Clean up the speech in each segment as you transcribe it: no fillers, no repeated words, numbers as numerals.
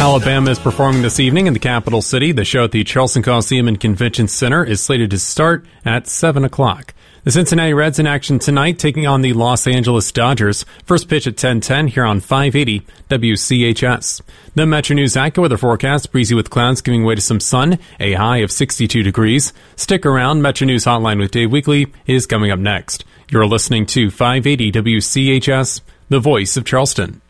Alabama is performing this evening in the capital city. The show at the Charleston Coliseum and Convention Center is slated to start at 7 o'clock. The Cincinnati Reds in action tonight, taking on the Los Angeles Dodgers. First pitch at 10:10 here on 580 WCHS. The Metro News ACCA weather forecast, breezy with clouds giving way to some sun, a high of 62 degrees. Stick around, Metro News Hotline with Dave Weekly is coming up next. You're listening to 580 WCHS, the voice of Charleston.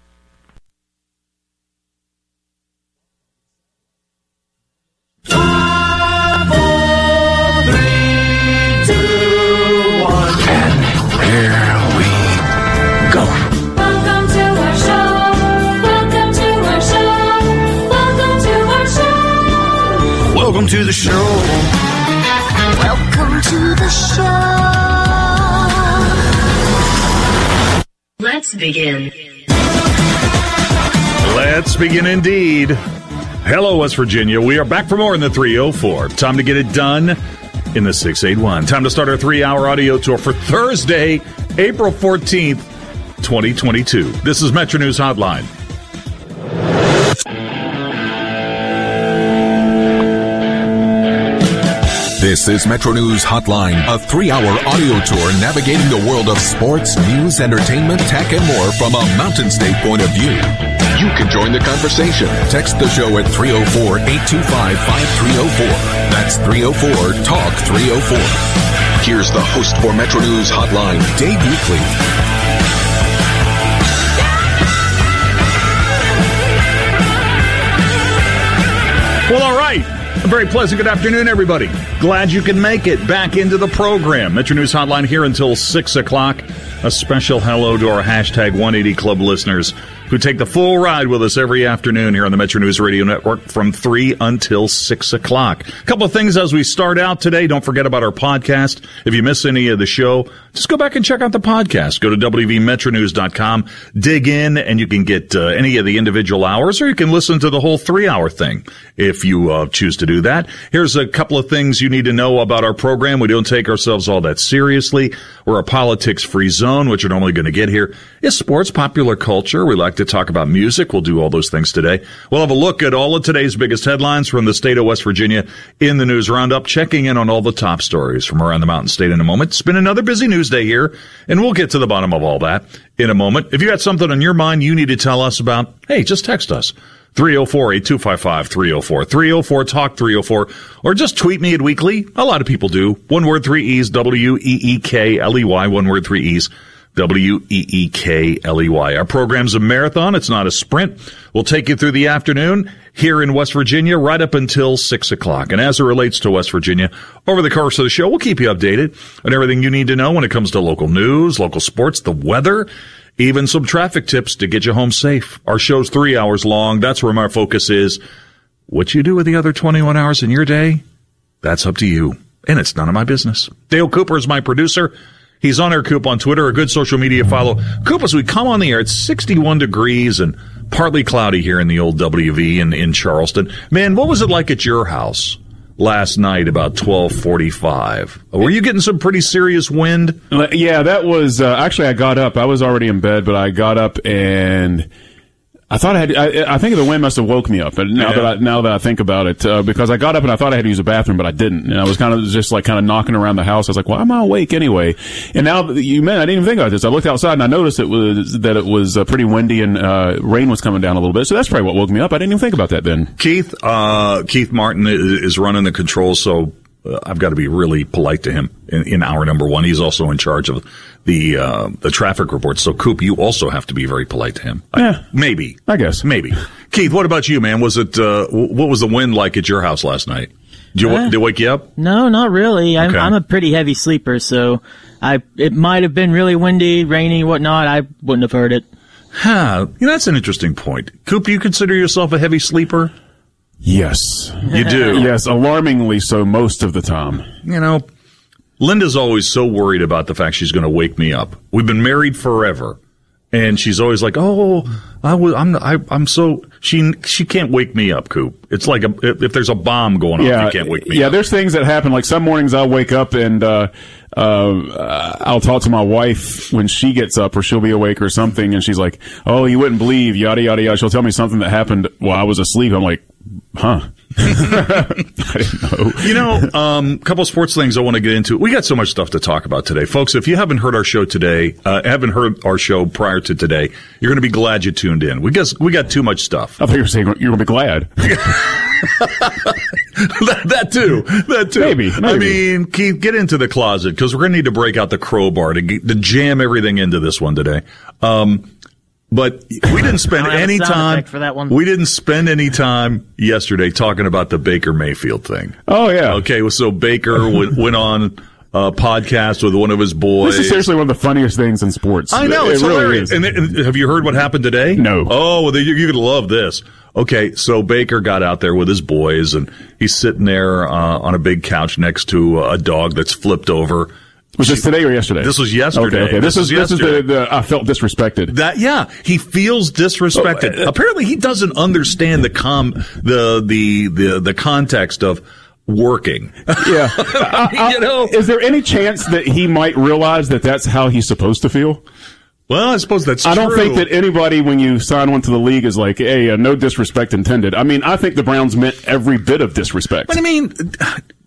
Welcome to the show. Welcome to the show. Let's begin. Let's begin indeed. Hello, West Virginia. We are back for more in the 304. Time to get it done in the 681. Time to start our 3-hour audio tour for Thursday, April 14th, 2022. This is Metro News Hotline. This is Metro News Hotline, a 3-hour audio tour navigating the world of sports, news, entertainment, tech, and more from a Mountain State point of view. You can join the conversation. Text the show at 304-825-5304. That's 304-TALK-304. Here's the host for Metro News Hotline, Dave Weekly. Well, all right. A very pleasant good afternoon, everybody. Glad you can make it back into the program. Metro News Hotline here until 6 o'clock. A special hello to our hashtag 180 Club listeners who take the full ride with us every afternoon here on the Metro News Radio Network from 3 until 6 o'clock. A couple of things as we start out today. Don't forget about our podcast. If you miss any of the show, just go back and check out the podcast. Go to wvmetronews.com, dig in, and you can get any of the individual hours, or you can listen to the whole 3-hour thing if you choose to do that. Here's a couple of things you need to know about our program. We don't take ourselves all that seriously. We're a politics-free zone, which you're normally going to get here. It's sports, popular culture. We like to talk about music. We'll do all those things today. We'll have a look at all of today's biggest headlines from the state of West Virginia in the news roundup, checking in on all the top stories from around the Mountain State in a moment. It's been another busy news day here, and we'll get to the bottom of all that in a moment. If you got something on your mind you need to tell us about, hey, just text us. 304-8255-304, 304-TALK-304, or just tweet me at Weekly. A lot of people do. One word, three E's, W-E-E-K-L-E-Y, one word, three E's, W-E-E-K-L-E-Y. Our program's a marathon. It's not a sprint. We'll take you through the afternoon here in West Virginia right up until 6 o'clock. And as it relates to West Virginia, over the course of the show, we'll keep you updated on everything you need to know when it comes to local news, local sports, the weather, even some traffic tips to get you home safe. Our show's 3 hours long. That's where my focus is. What you do with the other 21 hours in your day, that's up to you. And it's none of my business. Dale Cooper is my producer. He's on Air Coop on Twitter, a good social media follow. Coop, as we come on the air, it's 61 degrees and partly cloudy here in the old WV in Charleston. Man, what was it like at your house last night about 12:45? Were you getting some pretty serious wind? Yeah, that was actually I got up. I was already in bed, but I got up and I thought I had. I think the wind must have woke me up. But now that I think about it, because I got up and I thought I had to use a bathroom, but I didn't, and I was kind of just like kind of knocking around the house. I was like, "Well, I'm awake anyway." And now you meant I didn't even think about this. I looked outside and I noticed it was pretty windy and rain was coming down a little bit. So that's probably what woke me up. I didn't even think about that then. Keith Martin is running the controls, so I've got to be really polite to him in hour number one. He's also in charge of the traffic report. So, Coop, you also have to be very polite to him. Yeah. I guess. Maybe. Keith, what about you, man? Was it what was the wind like at your house last night? Did it wake you up? No, not really. Okay. I'm a pretty heavy sleeper, so it might have been really windy, rainy, whatnot. I wouldn't have heard it. Huh. You know, that's an interesting point. Coop, do you consider yourself a heavy sleeper? Yes. You do? Yes, alarmingly so most of the time. You know, Linda's always so worried about the fact she's going to wake me up. We've been married forever, and she's always like, "Oh, I'm so she can't wake me up, Coop. It's like if there's a bomb going off, you can't wake me up." Yeah, there's things that happen. Like some mornings, I'll wake up and I'll talk to my wife when she gets up, or she'll be awake or something, and she's like, "Oh, you wouldn't believe yada yada yada." She'll tell me something that happened while I was asleep. I'm like, huh. I didn't know. You know, couple sports things I want to get into. We got so much stuff to talk about today. Folks, if you haven't heard our show today, haven't heard our show prior to today, you're going to be glad you tuned in. We got too much stuff. I thought you were saying you're going to be glad. That too. Maybe. I mean, Keith, get into the closet because we're going to need to break out the crowbar to jam everything into this one today. But we didn't spend any time for that one. We didn't spend any time yesterday talking about the Baker Mayfield thing. Oh yeah. Okay, so Baker went on a podcast with one of his boys. This is seriously one of the funniest things in sports. I know, it's hilarious. Really is. And have you heard what happened today? No. Oh, well, you're gonna love this. Okay, so Baker got out there with his boys, and he's sitting there on a big couch next to a dog that's flipped over. Was this today or yesterday? This was yesterday. Okay. This is I felt disrespected. He feels disrespected. Apparently, he doesn't understand the context of working. Yeah. You know, is there any chance that he might realize that that's how he's supposed to feel? Well, I suppose that's true. I don't think that anybody, when you sign one to the league, is like, hey, no disrespect intended. I mean, I think the Browns meant every bit of disrespect. But I mean,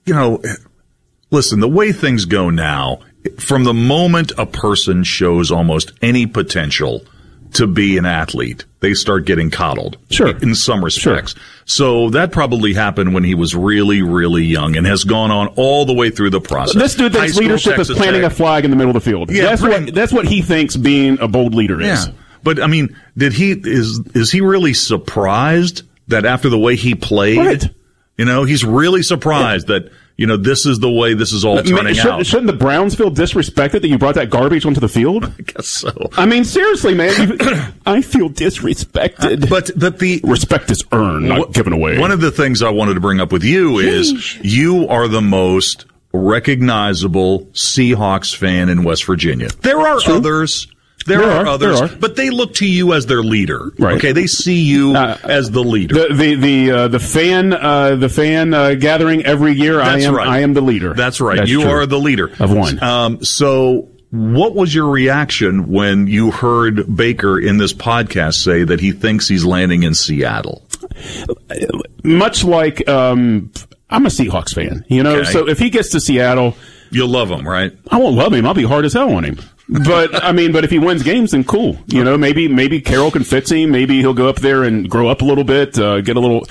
you know. Listen, the way things go now, from the moment a person shows almost any potential to be an athlete, they start getting coddled. Sure. In some respects. Sure. So that probably happened when he was really, really young and has gone on all the way through the process. This dude thinks leadership is planting a flag in the middle of the field. Yeah, that's what he thinks being a bold leader is. Yeah. But I mean, is he really surprised that after the way he played, you know, he's really surprised that, you know, this is the way this is all turning out. Shouldn't the Browns feel disrespected that you brought that garbage onto the field? I guess so. I mean, seriously, man. I feel disrespected. But the respect is earned, not given away. One of the things I wanted to bring up with you is you are the most recognizable Seahawks fan in West Virginia. There are others, but they look to you as their leader. Right. Okay, they see you as the leader. The fan gathering every year. I am the leader. That's right. That's you true. Are the leader of one. So, what was your reaction when you heard Baker in this podcast say that he thinks he's landing in Seattle? Much like I'm a Seahawks fan, you know. Okay. So if he gets to Seattle, you'll love him, right? I won't love him. I'll be hard as hell on him. But if he wins games, then cool. You know, maybe Carroll can fix him. Maybe he'll go up there and grow up a little bit, get a little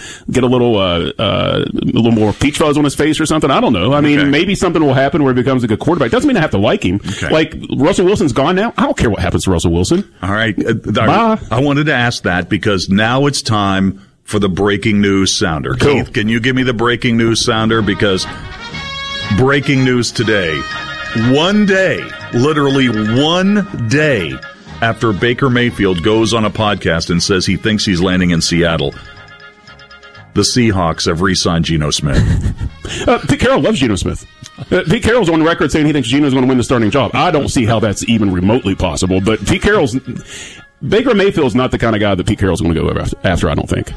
more peach fuzz on his face or something. I don't know. I mean, maybe something will happen where he becomes a good quarterback. Doesn't mean I have to like him. Okay. Like Russell Wilson's gone now. I don't care what happens to Russell Wilson. All right. Bye. I wanted to ask that because now it's time for the breaking news sounder. Cool. Keith, can you give me the breaking news sounder? Because breaking news today. Literally one day after Baker Mayfield goes on a podcast and says he thinks he's landing in Seattle, the Seahawks have re-signed Geno Smith. Pete Carroll loves Geno Smith. Pete Carroll's on record saying he thinks Geno's going to win the starting job. I don't see how that's even remotely possible, but Baker Mayfield's not the kind of guy that Pete Carroll's going to go after, I don't think.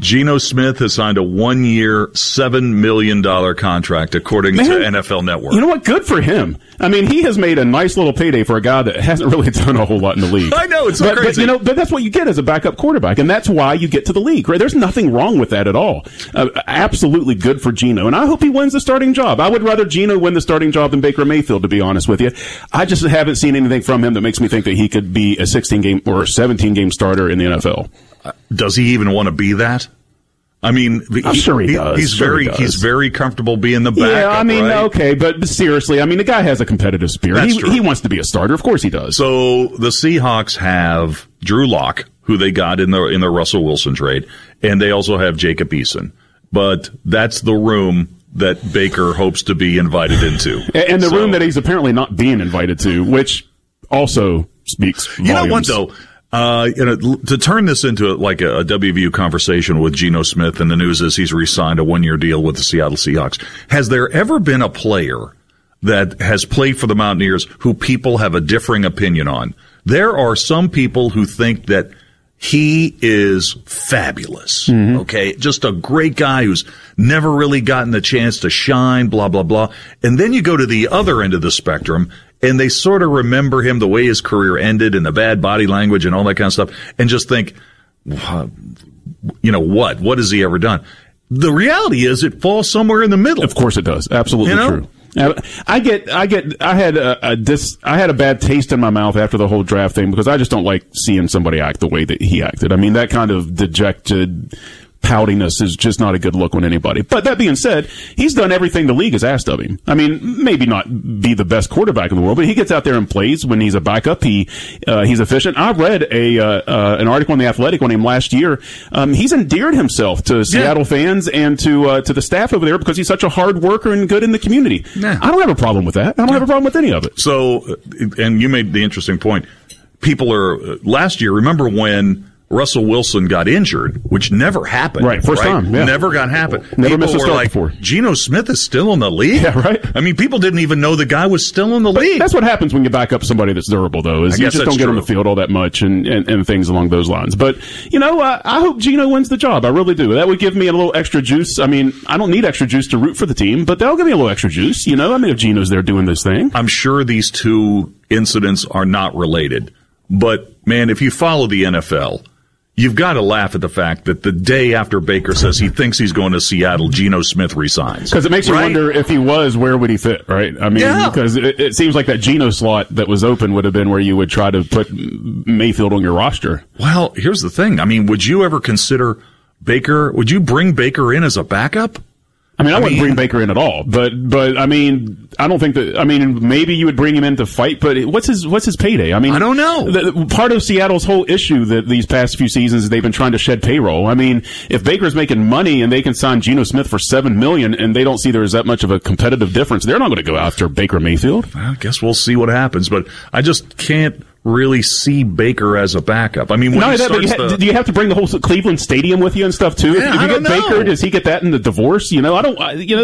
Geno Smith has signed a one-year, $7 million contract, according to NFL Network. You know what? Good for him. I mean, he has made a nice little payday for a guy that hasn't really done a whole lot in the league. I know, it's so crazy. But, you know, but that's what you get as a backup quarterback, and that's why you get to the league, right? There's nothing wrong with that at all. Absolutely good for Geno, and I hope he wins the starting job. I would rather Geno win the starting job than Baker Mayfield, to be honest with you. I just haven't seen anything from him that makes me think that he could be a 16-game or 17-game starter in the NFL. Does he even want to be that? I mean, he's very comfortable being the backup. Yeah, I mean, right? Okay, but seriously, I mean, the guy has a competitive spirit. He wants to be a starter, of course he does. So the Seahawks have Drew Lock, who they got in the Russell Wilson trade, and they also have Jacob Eason. But that's the room that Baker hopes to be invited into, and room that he's apparently not being invited to, which also speaks volumes. You know what though? To turn this into like a WVU conversation with Geno Smith, and the news is he's re-signed a one-year deal with the Seattle Seahawks. Has there ever been a player that has played for the Mountaineers who people have a differing opinion on? There are some people who think that he is fabulous, okay? Just a great guy who's never really gotten the chance to shine, blah, blah, blah. And then you go to the other end of the spectrum, and they sort of remember him, the way his career ended and the bad body language and all that kind of stuff, and just think, you know, what has he ever done? The reality is it falls somewhere in the middle. Of course it does. Absolutely true. I had a bad taste in my mouth after the whole draft thing because I just don't like seeing somebody act the way that he acted. I mean, that kind of dejected poutiness is just not a good look on anybody. But that being said, he's done everything the league has asked of him. I mean, maybe not be the best quarterback in the world, but he gets out there and plays when he's a backup. He's efficient. I read an article in The Athletic on him last year. He's endeared himself to Seattle fans and to the staff over there because he's such a hard worker and good in the community. Nah. I don't have a problem with that. I don't have a problem with any of it. So, and you made the interesting point. People are, last year, remember when Russell Wilson got injured, which never happened. Right, first time. Yeah. Never got happened. Never missed a start before. Geno Smith is still in the league? Yeah, right. I mean, people didn't even know the guy was still in the league. That's what happens when you back up somebody that's durable, though, is you just don't get on the field all that much and things along those lines. But, you know, I hope Geno wins the job. I really do. That would give me a little extra juice. I mean, I don't need extra juice to root for the team, but that'll give me a little extra juice, you know? I mean, if Geno's there doing this thing. I'm sure these two incidents are not related. But, man, if you follow the NFL, you've got to laugh at the fact that the day after Baker says he thinks he's going to Seattle, Geno Smith resigns. Because it makes you wonder if he was, where would he fit, right? I mean, because it seems like that Geno slot that was open would have been where you would try to put Mayfield on your roster. Well, here's the thing. I mean, would you ever consider Baker? Would you bring Baker in as a backup? I mean, I wouldn't bring Baker in at all, but I mean, I don't think that. I mean, maybe you would bring him in to fight, but what's his payday? I mean, I don't know. Part of Seattle's whole issue that these past few seasons they've been trying to shed payroll. I mean, if Baker's making money and they can sign Geno Smith for $7 million, and they don't see there's that much of a competitive difference, they're not going to go after Baker Mayfield. I guess we'll see what happens, but I just can't really see Baker as a backup. I mean, when do you have to bring the whole Cleveland stadium with you and stuff too? Yeah, if you get Baker, does he get that in the divorce? You know,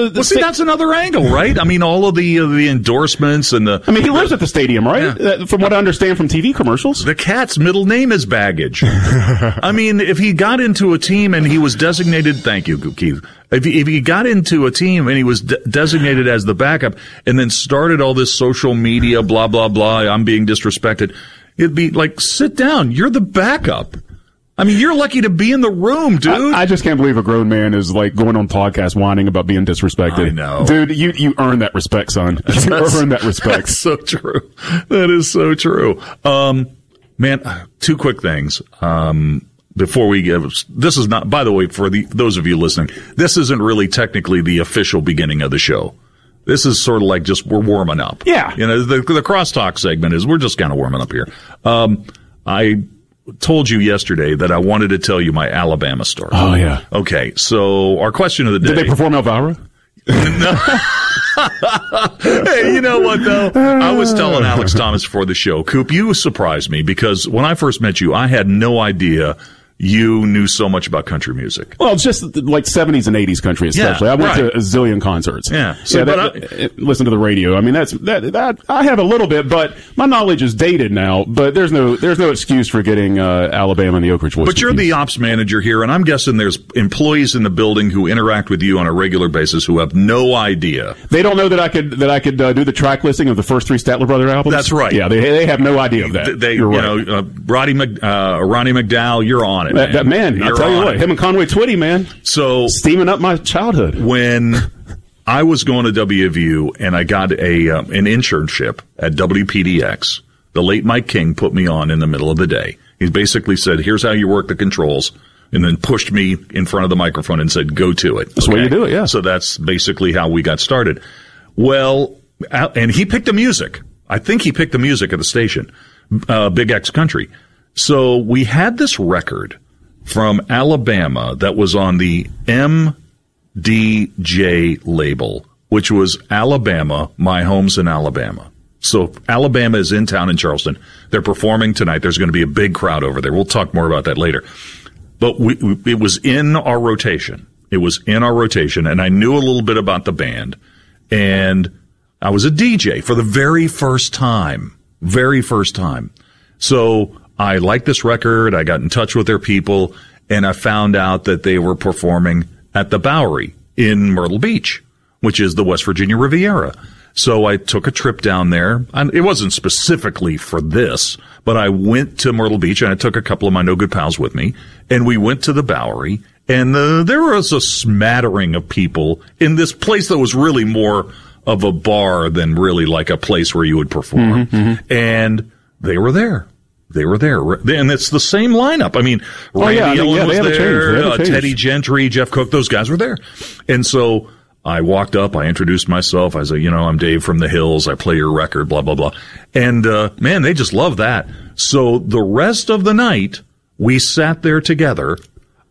that's another angle, right? I mean, all of the endorsements and the. I mean, he lives at the stadium, right? Yeah. From what I understand from TV commercials, the cat's middle name is Baggage. I mean, if he got into a team and he was designated, thank you, Keith. If he got into a team and he was designated as the backup and then started all this social media, blah, blah, blah, I'm being disrespected, it'd be like, sit down. You're the backup. I mean, you're lucky to be in the room, dude. I just can't believe a grown man is like going on podcasts whining about being disrespected. I know. Dude, you earn that respect, son. You earn that respect. That's so true. That is so true. Man, two quick things. Before we give, this is not, by the way, for those of you listening, this isn't really technically the official beginning of the show. This is sort of like just, we're warming up. Yeah. You know, the crosstalk segment is, we're just kind of warming up here. I told you yesterday that I wanted to tell you my Alabama story. Oh, yeah. Okay. So our question of the day. Did they perform Elvira? No. Hey, you know what, though? I was telling Alex Thomas before the show, Coop, you surprised me because when I first met you, I had no idea you knew so much about country music. Well, just like 70s and 80s country, especially. Yeah, I went to a zillion concerts. Yeah. So, listen to the radio. I mean, that's I have a little bit, but my knowledge is dated now, but there's no excuse for getting Alabama and the Oak Ridge Boys. But you're the ops manager here, and I'm guessing there's employees in the building who interact with you on a regular basis who have no idea. They don't know that I could do the track listing of the first three Statler Brothers albums. That's right. Yeah, they have no idea of that. You're right. Ronnie McDowell, you're on it. That man, I'll tell you what, him and Conway Twitty, man. So steaming up my childhood. When I was going to WVU and I got an internship at WPDX, the late Mike King put me on in the middle of the day. He basically said, "Here's how you work the controls," and then pushed me in front of the microphone and said, "Go to it." That's the way you do it, yeah. So that's basically how we got started. Well, and he picked the music. I think he picked the music at the station, Big X Country. So we had this record from Alabama that was on the MDJ label, which was Alabama, My Home's in Alabama. So Alabama is in town in Charleston. They're performing tonight. There's going to be a big crowd over there. We'll talk more about that later. But it was in our rotation. And I knew a little bit about the band. And I was a DJ for the very first time. So I liked this record. I got in touch with their people, and I found out that they were performing at the Bowery in Myrtle Beach, which is the West Virginia Riviera. So I took a trip down there. It wasn't specifically for this, but I went to Myrtle Beach, and I took a couple of my no good pals with me, and we went to the Bowery, and there was a smattering of people in this place that was really more of a bar than really like a place where you would perform. Mm-hmm, mm-hmm. And they were there. And it's the same lineup. I mean, Randy Allen was there, Teddy Gentry, Jeff Cook, those guys were there. And so I walked up, I introduced myself. I said, I'm Dave from the Hills. I play your record, blah, blah, blah. And, man, they just love that. So the rest of the night, we sat there together,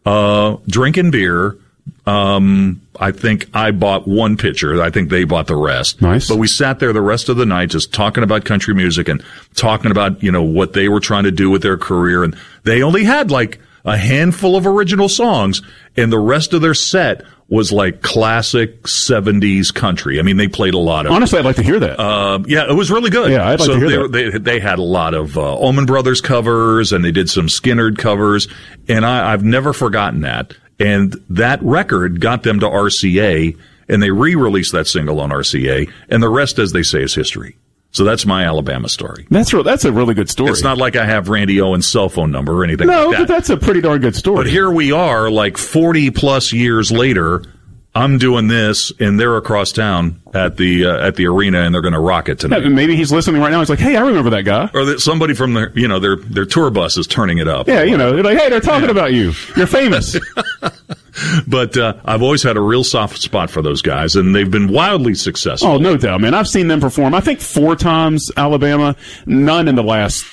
drinking beer. I think I bought one pitcher. I think they bought the rest. Nice. But we sat there the rest of the night just talking about country music and talking about, what they were trying to do with their career. And they only had like a handful of original songs, and the rest of their set was like classic 70s country. I mean, they played a lot of... Honestly, I'd like to hear that. Yeah, it was really good. Yeah, I'd like to hear that. They had a lot of Allman Brothers covers, and they did some Skynyrd covers, and I've never forgotten that. And that record got them to RCA, and they re-released that single on RCA, and the rest, as they say, is history. So that's my Alabama story. That's a really good story. It's not like I have Randy Owen's cell phone number or anything like that. No, but that's a pretty darn good story. But here we are, like 40-plus years later, I'm doing this, and they're across town at the arena, and they're going to rock it tonight. Yeah, maybe he's listening right now. He's like, "Hey, I remember that guy," or that somebody from their tour bus is turning it up. Yeah, they're like, "Hey, they're talking about you. You're famous." But I've always had a real soft spot for those guys, and they've been wildly successful. Oh, no doubt, man. I've seen them perform. I think 4 times Alabama, none in the last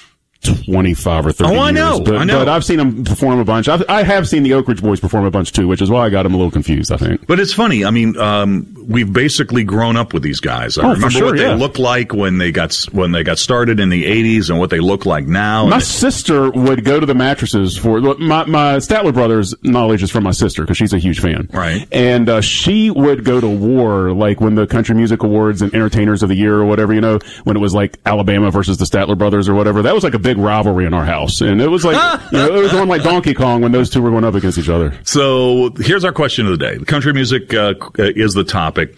25 or 30 years. Oh, I know. But I've seen them perform a bunch. I have seen the Oak Ridge Boys perform a bunch, too, which is why I got them a little confused, I think. But it's funny. I mean, we've basically grown up with these guys. I remember what they looked like when they got started in the 80s and what they look like now. My sister would go to the mattresses for... My Statler Brothers knowledge is from my sister, because she's a huge fan. Right. And she would go to war, like when the Country Music Awards and Entertainers of the Year or whatever, when it was like Alabama versus the Statler Brothers or whatever. That was like a big rivalry in our house, and it was like it was on like Donkey Kong when those two were going up against each other. So here's our question of the day. The country music is the topic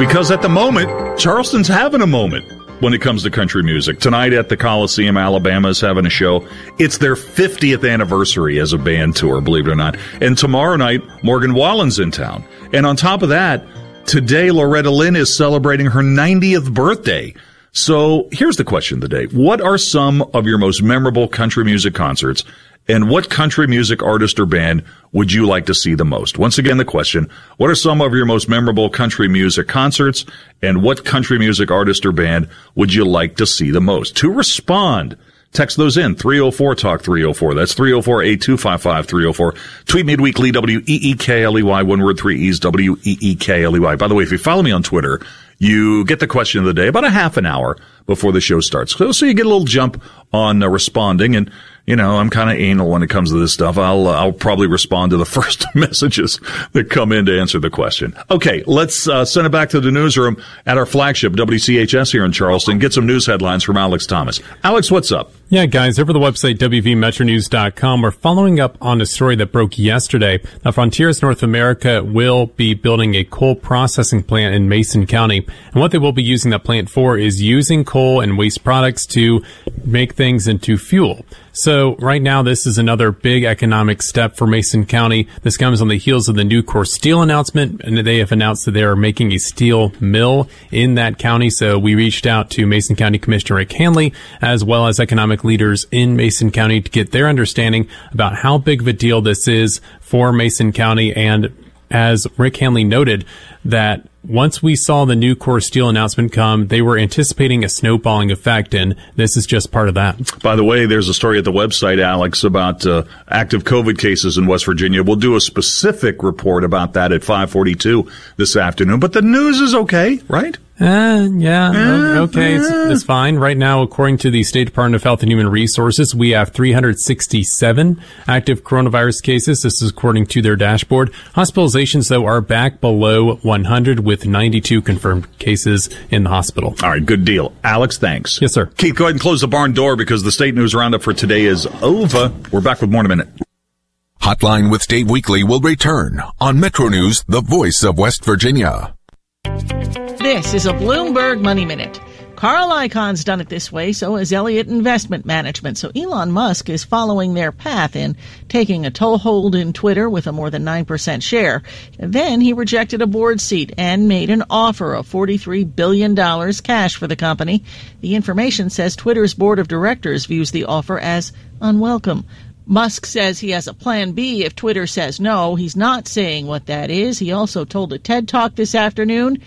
because at the moment Charleston's having a moment when it comes to country music. Tonight at the Coliseum, Alabama is having a show. It's their 50th anniversary as a band tour, believe it or not. And tomorrow night Morgan Wallen's in town, and on top of that, today Loretta Lynn is celebrating her 90th birthday. So here's the question today. What are some of your most memorable country music concerts, and what country music artist or band would you like to see the most? Once again, the question, what are some of your most memorable country music concerts, and what country music artist or band would you like to see the most? To respond, text those in, 304-TALK-304. That's 304-8255-304. Tweet me at weekly, W-E-E-K-L-E-Y, one word, 3 E's, W-E-E-K-L-E-Y. By the way, if you follow me on Twitter, you get the question of the day about a half an hour before the show starts. So you get a little jump on responding. And you know, I'm kind of anal when it comes to this stuff. I'll probably respond to the first messages that come in to answer the question. Okay, let's send it back to the newsroom at our flagship, WCHS, here in Charleston. Get some news headlines from Alex Thomas. Alex, what's up? Yeah, guys, over the website, wvmetronews.com, we're following up on a story that broke yesterday. Now, Frontiers North America will be building a coal processing plant in Mason County. And what they will be using that plant for is using coal and waste products to make things into fuel. So right now, this is another big economic step for Mason County. This comes on the heels of the Nucor Steel announcement, and they have announced that they are making a steel mill in that county. So we reached out to Mason County Commissioner Rick Hanley, as well as economic leaders in Mason County, to get their understanding about how big of a deal this is for Mason County. And as Rick Hanley noted, that once we saw the Nucor Steel announcement come, they were anticipating a snowballing effect, and this is just part of that. By the way, there's a story at the website, Alex, about active COVID cases in West Virginia. We'll do a specific report about that at 5:42 this afternoon. But the news is okay, right? It's fine. Right now, according to the State Department of Health and Human Resources, we have 367 active coronavirus cases. This is according to their dashboard. Hospitalizations, though, are back below 100 with 92 confirmed cases in the hospital. All right, good deal. Alex, thanks. Yes, sir. Keith, go ahead and close the barn door because the State News Roundup for today is over. We're back with more in a minute. Hotline with Dave Weekly will return on Metro News, the voice of West Virginia. This is a Bloomberg Money Minute. Carl Icahn's done it this way, so has Elliott Investment Management. So Elon Musk is following their path in taking a toehold in Twitter with a more than 9% share. Then he rejected a board seat and made an offer of $43 billion cash for the company. The information says Twitter's board of directors views the offer as unwelcome. Musk says he has a plan B if Twitter says no. He's not saying what that is. He also told a TED Talk this afternoon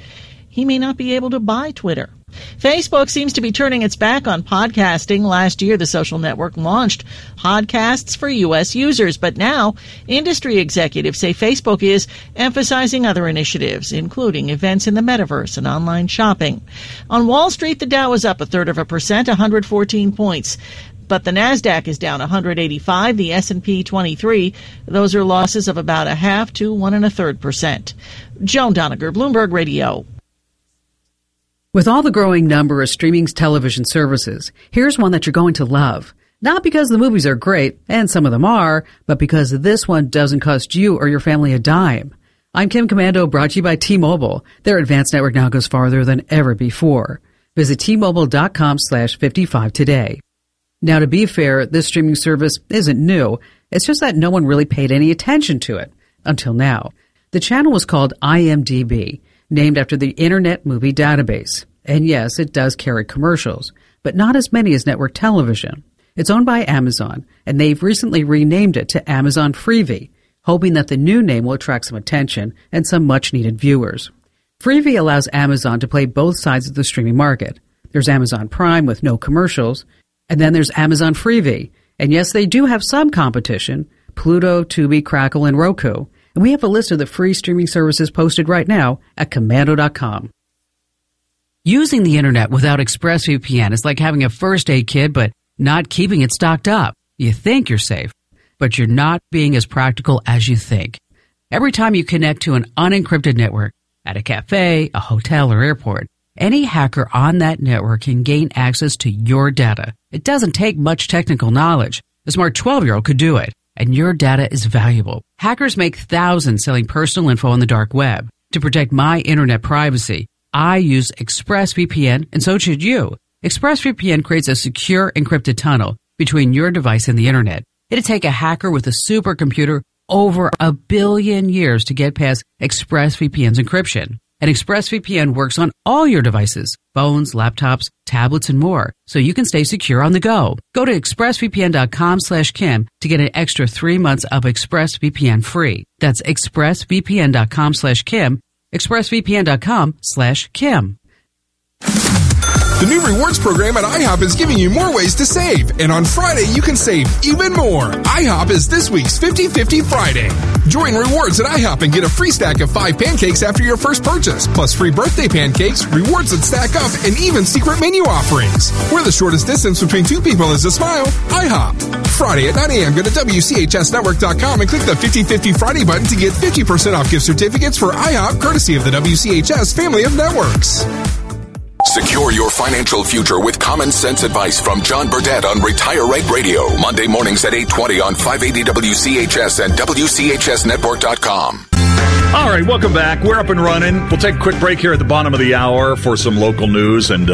he may not be able to buy Twitter. Facebook seems to be turning its back on podcasting. Last year, the social network launched podcasts for U.S. users, but now industry executives say Facebook is emphasizing other initiatives, including events in the metaverse and online shopping. On Wall Street, the Dow is up 0.33%, 114 points. But the NASDAQ is down 185, the S&P 23. Those are losses of about 0.5 to 1.3%. Joan Doniger, Bloomberg Radio. With all the growing number of streaming television services, here's one that you're going to love. Not because the movies are great, and some of them are, but because this one doesn't cost you or your family a dime. I'm Kim Commando, brought to you by T-Mobile. Their advanced network now goes farther than ever before. Visit T-Mobile.com/55 today. Now, to be fair, this streaming service isn't new. It's just that no one really paid any attention to it until now. The channel was called IMDb, named after the Internet Movie Database. And yes, it does carry commercials, but not as many as network television. It's owned by Amazon, and they've recently renamed it to Amazon Freevee, hoping that the new name will attract some attention and some much-needed viewers. Freevee allows Amazon to play both sides of the streaming market. There's Amazon Prime with no commercials, and then there's Amazon Freevee. And yes, they do have some competition, Pluto, Tubi, Crackle, and Roku. And we have a list of the free streaming services posted right now at commando.com. Using the internet without ExpressVPN is like having a first aid kit but not keeping it stocked up. You think you're safe, but you're not being as practical as you think. Every time you connect to an unencrypted network, at a cafe, a hotel, or airport, any hacker on that network can gain access to your data. It doesn't take much technical knowledge. A smart 12-year-old could do it, and your data is valuable. Hackers make thousands selling personal info on the dark web. To protect my internet privacy, I use ExpressVPN, and so should you. ExpressVPN creates a secure encrypted tunnel between your device and the internet. It'd take a hacker with a supercomputer over 1 billion years to get past ExpressVPN's encryption. And ExpressVPN works on all your devices, phones, laptops, tablets, and more, so you can stay secure on the go. Go to expressvpn.com/Kim to get an extra 3 months of ExpressVPN free. That's expressvpn.com/Kim, expressvpn.com/Kim. The new rewards program at IHOP is giving you more ways to save, and on Friday you can save even more. IHOP is this week's 50-50 Friday. Join Rewards at IHOP and get a free stack of 5 pancakes after your first purchase, plus free birthday pancakes, rewards that stack up, and even secret menu offerings. Where the shortest distance between two people is a smile, IHOP. Friday at 9 a.m. go to WCHSNetwork.com and click the 50-50 Friday button to get 50% off gift certificates for IHOP, courtesy of the WCHS family of networks. Secure your financial future with common sense advice from John Burdett on Retire Right Radio, Monday mornings at 8:20 on 580 WCHS and WCHSNetwork.com. All right, welcome back. We're up and running. We'll take a quick break here at the bottom of the hour for some local news and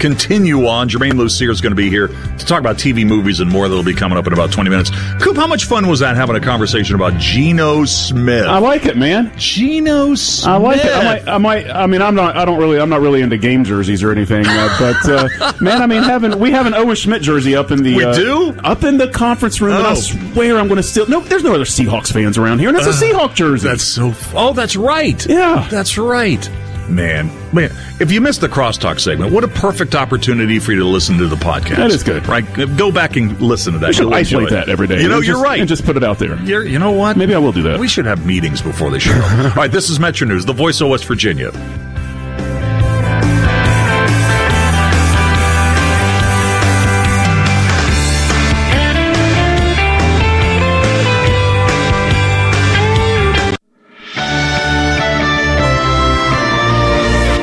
continue on. Jermaine Lucier is going to be here to talk about TV, movies, and more. That'll be coming up in about 20 minutes. Coop, how much fun was that having a conversation about Geno Smith? I like it, man. Geno Smith. I like it. I'm not really into game jerseys or anything, but man, I mean, we have an Owen Schmidt jersey up in the up in the conference room. Oh. And I swear I'm going to steal. No, there's no other Seahawks fans around here, and it's a Seahawks jersey. That's so fun. Oh, that's right. Yeah. That's right. Man, if you missed the Crosstalk segment, what a perfect opportunity for you to listen to the podcast. That is good. Right? Go back and listen to that. We should isolate that every day. You know, you're right. And just put it out there. You know what? Maybe I will do that. We should have meetings before the show. All right, this is Metro News, the voice of West Virginia.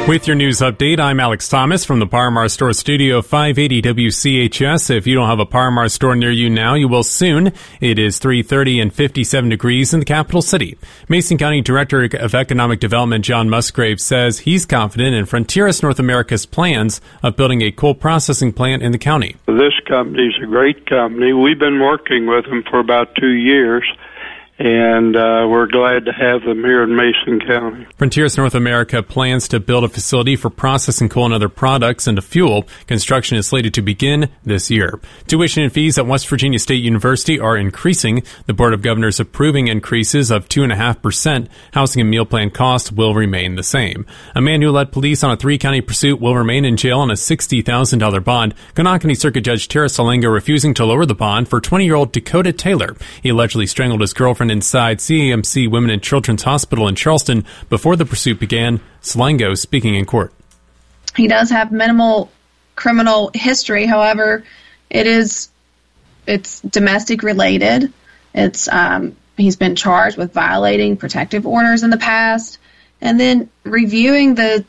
With your news update, I'm Alex Thomas from the Parmar Store Studio 580 WCHS. If you don't have a Parmar store near you now, you will soon. It is 3:30 and 57 degrees in the capital city. Mason County Director of Economic Development John Musgrave says he's confident in Frontiers North America's plans of building a coal processing plant in the county. This company's a great company. We've been working with them for about 2 years. And we're glad to have them here in Mason County. Frontiers North America plans to build a facility for processing coal and other products into fuel. Construction is slated to begin this year. Tuition and fees at West Virginia State University are increasing. The Board of Governors approving increases of 2.5%. Housing and meal plan costs will remain the same. A man who led police on a 3-county pursuit will remain in jail on a $60,000 bond. Kanawha Circuit Judge Tara Salenga refusing to lower the bond for 20-year-old Dakota Taylor. He allegedly strangled his girlfriend inside CAMC Women and Children's Hospital in Charleston before the pursuit began. Salengo speaking in court. He does have minimal criminal history. However, it's domestic related. It's he's been charged with violating protective orders in the past, and then reviewing the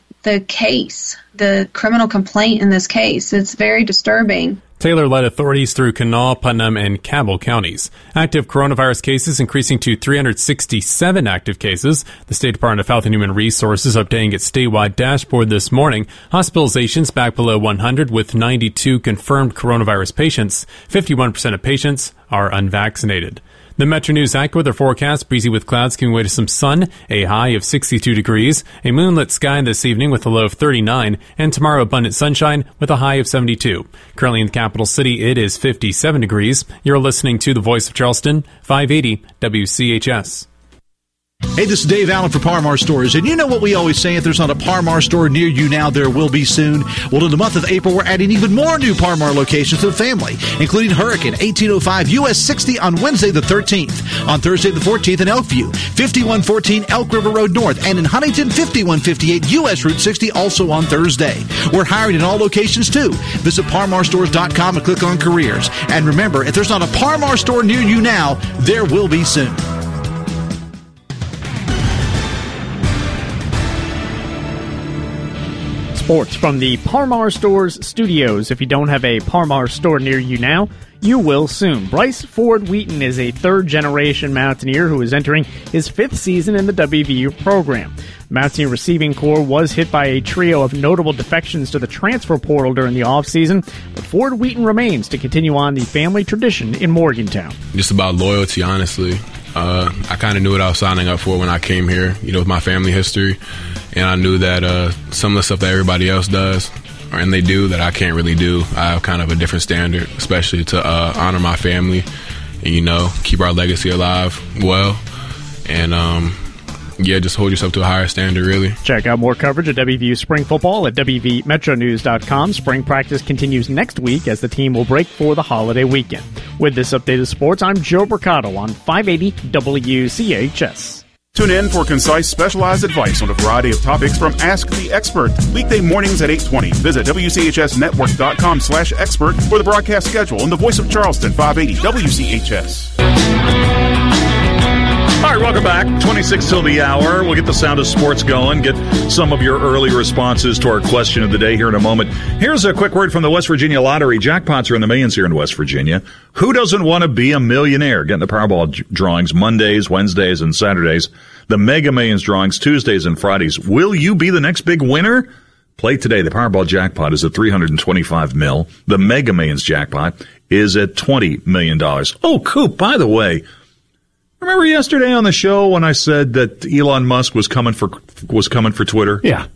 case, the criminal complaint in this case. It's very disturbing. Taylor led authorities through Kanawha, Putnam, and Cabell counties. Active coronavirus cases increasing to 367 active cases. The State Department of Health and Human Resources updating its statewide dashboard this morning. Hospitalizations back below 100 with 92 confirmed coronavirus patients. 51% of patients are unvaccinated. The Metro News ACT weather forecast, breezy with clouds giving way to some sun, a high of 62 degrees, a moonlit sky this evening with a low of 39, and tomorrow abundant sunshine with a high of 72. Currently in the capital city, it is 57 degrees. You're listening to the voice of Charleston, 580 WCHS. Hey, this is Dave Allen for Parmar Stores, and you know what we always say, if there's not a Parmar store near you now, there will be soon. Well, in the month of April, we're adding even more new Parmar locations to the family, including Hurricane, 1805 U.S. 60 on Wednesday the 13th, on Thursday the 14th in Elkview, 5114 Elk River Road North, and in Huntington, 5158 U.S. Route 60, also on Thursday. We're hiring in all locations, too. Visit ParmarStores.com and click on Careers. And remember, if there's not a Parmar store near you now, there will be soon. Sports from the Parmar Stores Studios. If you don't have a Parmar store near you now, you will soon. Bryce Ford Wheaton is a third-generation Mountaineer who is entering his fifth season in the WVU program. The Mountaineer receiving corps was hit by a trio of notable defections to the transfer portal during the offseason, but Ford Wheaton remains to continue on the family tradition in Morgantown. Just about loyalty, honestly. I kind of knew what I was signing up for when I came here, you know, with my family history, and I knew that some of the stuff that everybody else does, and they do, that I can't really do. I have kind of a different standard, especially to honor my family and, you know, keep our legacy alive well, and Yeah, just hold yourself to a higher standard, really. Check out more coverage of WVU Spring Football at wvmetronews.com. Spring practice continues next week as the team will break for the holiday weekend. With this update of sports, I'm Joe Bricado on 580 WCHS. Tune in for concise, specialized advice on a variety of topics from Ask the Expert. Weekday mornings at 8:20. Visit WCHSNetwork.com/expert for the broadcast schedule and the voice of Charleston, 580 WCHS. All right, welcome back. 26 till the hour. We'll get the sound of sports going, get some of your early responses to our question of the day here in a moment. Here's a quick word from the West Virginia Lottery. Jackpots are in the millions here in West Virginia. Who doesn't want to be a millionaire? Getting the Powerball drawings Mondays, Wednesdays, and Saturdays. The Mega Millions drawings Tuesdays and Fridays. Will you be the next big winner? Play today. The Powerball jackpot is at $325 million. The Mega Millions jackpot is at $20 million. Oh, Coop, by the way, remember yesterday on the show when I said that Elon Musk was coming for Twitter? Yeah.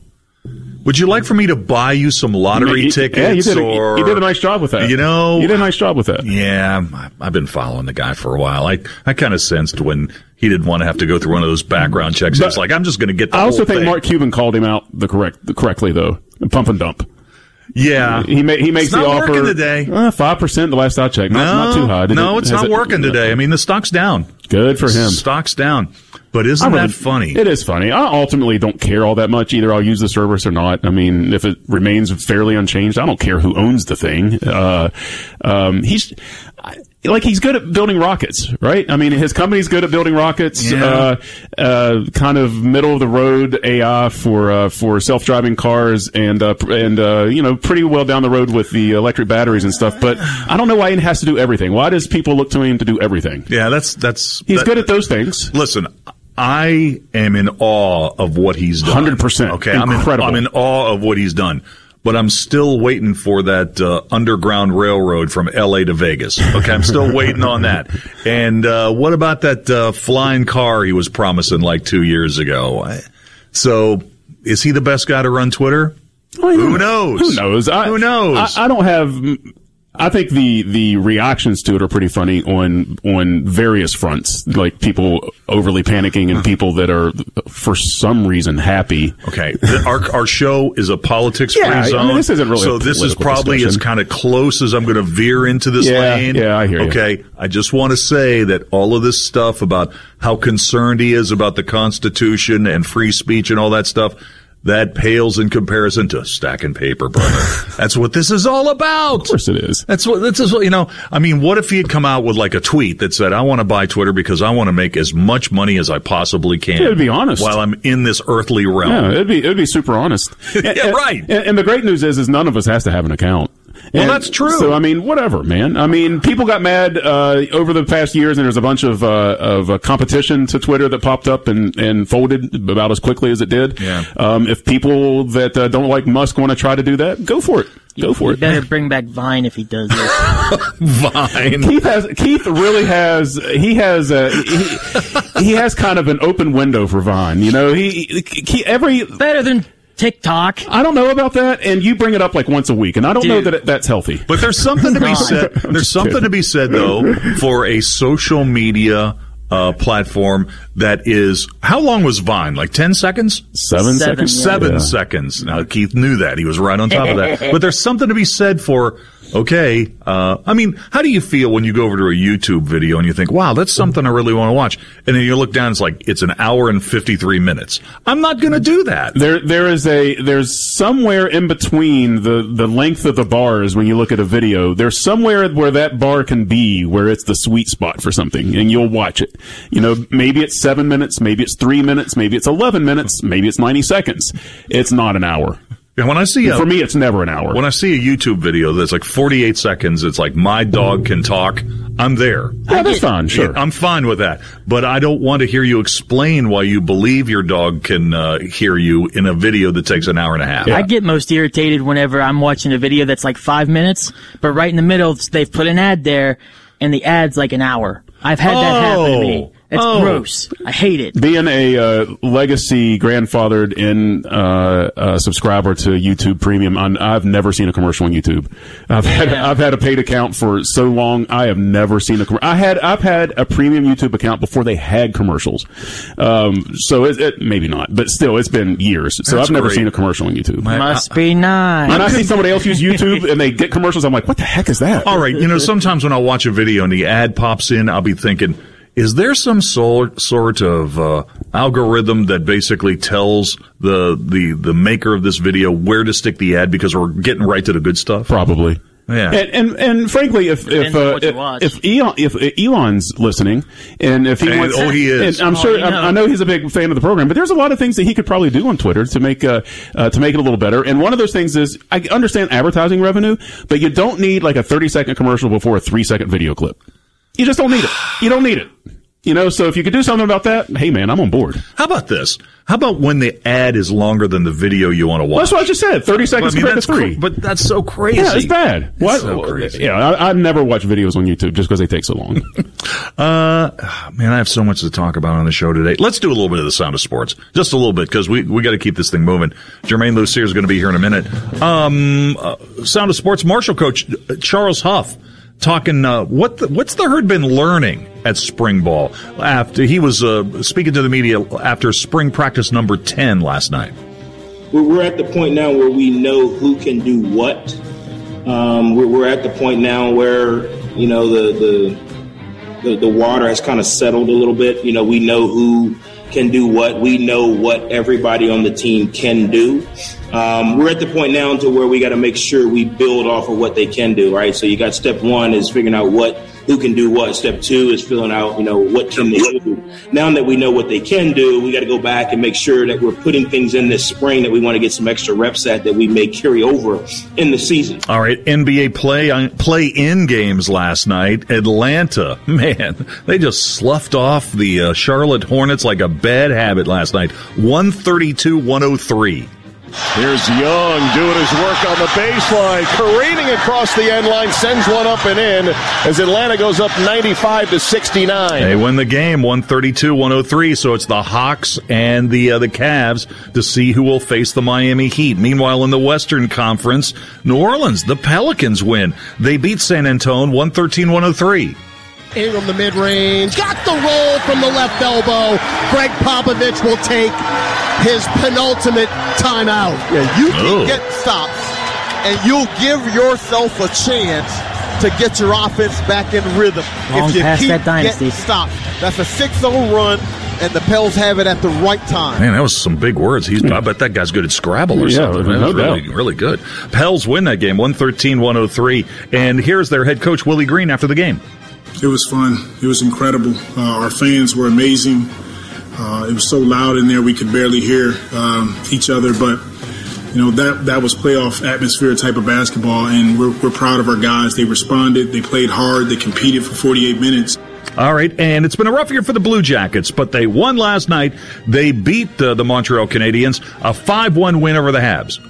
Would you like for me to buy you some lottery tickets? Yeah, you did a nice job with that. You did a nice job with that. Yeah, I've been following the guy for a while. I kind of sensed when he didn't want to have to go through one of those background checks. But it's like, I'm just going to get the whole thing. I also think Mark Cuban called him out correctly, though. Pump and dump. Yeah. He makes the offer. It's not working today. 5% the last I checked. Not too high. It's not working today. I mean, the stock's down. Good for him. Stock's down. But isn't that funny? It is funny. I ultimately don't care all that much. Either I'll use the service or not. I mean, if it remains fairly unchanged, I don't care who owns the thing. He's good at building rockets, right? I mean, his company's good at building rockets, yeah. Kind of middle of the road AI for self-driving cars and pretty well down the road with the electric batteries and stuff. But I don't know why he has to do everything. Why does people look to him to do everything? Yeah, he's good at those things. Listen, I am in awe of what he's done. 100%. Okay. Incredible. I'm in awe of what he's done. But I'm still waiting for that underground railroad from L.A. to Vegas. Okay, I'm still waiting on that. And what about that flying car he was promising like 2 years ago? So is he the best guy to run Twitter? Who knows? Who knows? Who knows? I don't have... I think the reactions to it are pretty funny on various fronts, like people overly panicking and people that are for some reason happy. Okay, our show is a politics-free zone. I mean, this isn't really so. This is probably discussion. As kind of close as I'm going to veer into this lane. Yeah, I hear you. Okay, I just want to say that all of this stuff about how concerned he is about the Constitution and free speech and all that stuff. That pales in comparison to stacking paper, brother. That's what this is all about. Of course it is. What if he had come out with like a tweet that said, I want to buy Twitter because I want to make as much money as I possibly can. Yeah, it'd be honest. While I'm in this earthly realm. Yeah, it'd be super honest. Yeah, right. And the great news is none of us has to have an account. Well, that's true. So, I mean, whatever, man. I mean, people got mad over the past years, and there's a bunch of competition to Twitter that popped up and folded about as quickly as it did. Yeah. If people that don't like Musk want to try to do that, go for it. Go for it. He better bring back Vine if he does this. Vine. Keith really has kind of an open window for Vine. You know, better than TikTok. I don't know about that, and you bring it up like once a week, and I don't know that that's healthy. But there's something to be said. There's something to be said though for a social media platform that is. How long was Vine? Like 10 seconds? Seven seconds. 7 seconds. Now Keith knew that. He was right on top of that. But there's something to be said for. Okay, how do you feel when you go over to a YouTube video and you think, wow, that's something I really want to watch? And then you look down, it's like, it's an hour and 53 minutes. I'm not going to do that. There's somewhere in between the length of the bars when you look at a video, there's somewhere where that bar can be, where it's the sweet spot for something, and you'll watch it. You know, maybe it's 7 minutes, maybe it's 3 minutes, maybe it's 11 minutes, maybe it's 90 seconds. It's not an hour. And when I see for me, it's never an hour. When I see a YouTube video that's like 48 seconds, it's like my dog can talk. I'm there. Yeah, that's fine. Sure, I'm fine with that. But I don't want to hear you explain why you believe your dog can hear you in a video that takes an hour and a half. Yeah. I get most irritated whenever I'm watching a video that's like 5 minutes, but right in the middle they've put an ad there, and the ad's like an hour. I've had that happen to me. That's gross. I hate it. Being a legacy grandfathered in subscriber to YouTube Premium, I've never seen a commercial on YouTube. I've had a paid account for so long. I have never seen a commercial. I've had a premium YouTube account before they had commercials. So it maybe not, but still, it's been years. So I've never seen a commercial on YouTube. Must be nice. And I see somebody else use YouTube and they get commercials. I'm like, what the heck is that? All right, sometimes when I watch a video and the ad pops in, I'll be thinking, is there some sort of algorithm that basically tells the maker of this video where to stick the ad because we're getting right to the good stuff? Probably. Yeah. And frankly, if Elon's listening, and if he wants, he is. And I know he's a big fan of the program, but there's a lot of things that he could probably do on Twitter to make it a little better. And one of those things is, I understand advertising revenue, but you don't need like a 30-second commercial before a 3-second video clip. You just don't need it. You don't need it. So if you could do something about that, hey, man, I'm on board. How about this? How about when the ad is longer than the video you want to watch? Well, that's what I just said. 30 seconds compared to 3. But that's so crazy. Yeah, it's bad. It's what? So crazy. Yeah, I never watch videos on YouTube just because they take so long. Man, I have so much to talk about on the show today. Let's do a little bit of the sound of sports. Just a little bit, because we got to keep this thing moving. Jermaine Lucier is going to be here in a minute. Sound of sports, Marshall coach Charles Huff. Talking, what's the herd been learning at spring ball after he was speaking to the media after spring practice number 10 last night? We're at the point now where we know who can do what. We're at the point now where the water has kind of settled a little bit. We know who can do what. We know what everybody on the team can do. We're at the point now to where we got to make sure we build off of what they can do, right? So you got step one is figuring out who can do what. Step two is filling out, what can they do. Now that we know what they can do, we got to go back and make sure that we're putting things in this spring that we want to get some extra reps at that we may carry over in the season. All right, NBA play-in games last night. Atlanta, man, they just sloughed off the Charlotte Hornets like a bad habit last night. 132-103. Here's Young doing his work on the baseline, careening across the end line, sends one up and in as Atlanta goes up 95-69. They win the game, 132-103, so it's the Hawks and the Cavs to see who will face the Miami Heat. Meanwhile, in the Western Conference, New Orleans, the Pelicans win. They beat San Antonio 113-103. Ingram, the mid-range, got the roll from the left elbow. Greg Popovich will take his penultimate timeout. Yeah, you can get stops, and you'll give yourself a chance to get your offense back in rhythm. If you keep getting stopped, that's a 6-0 run. And the Pels have it at the right time. Man, that was some big words. I bet that guy's good at Scrabble or something. Man, that was really, really good. Pels win that game, 113-103. And here's their head coach, Willie Green, after the game. It was fun. It was incredible. Our fans were amazing. It was so loud in there we could barely hear each other, but that was playoff atmosphere type of basketball, and we're proud of our guys. They responded, they played hard, they competed for 48 minutes. All right, and it's been a rough year for the Blue Jackets, but they won last night. They beat the Montreal Canadiens, a 5-1 win over the Habs.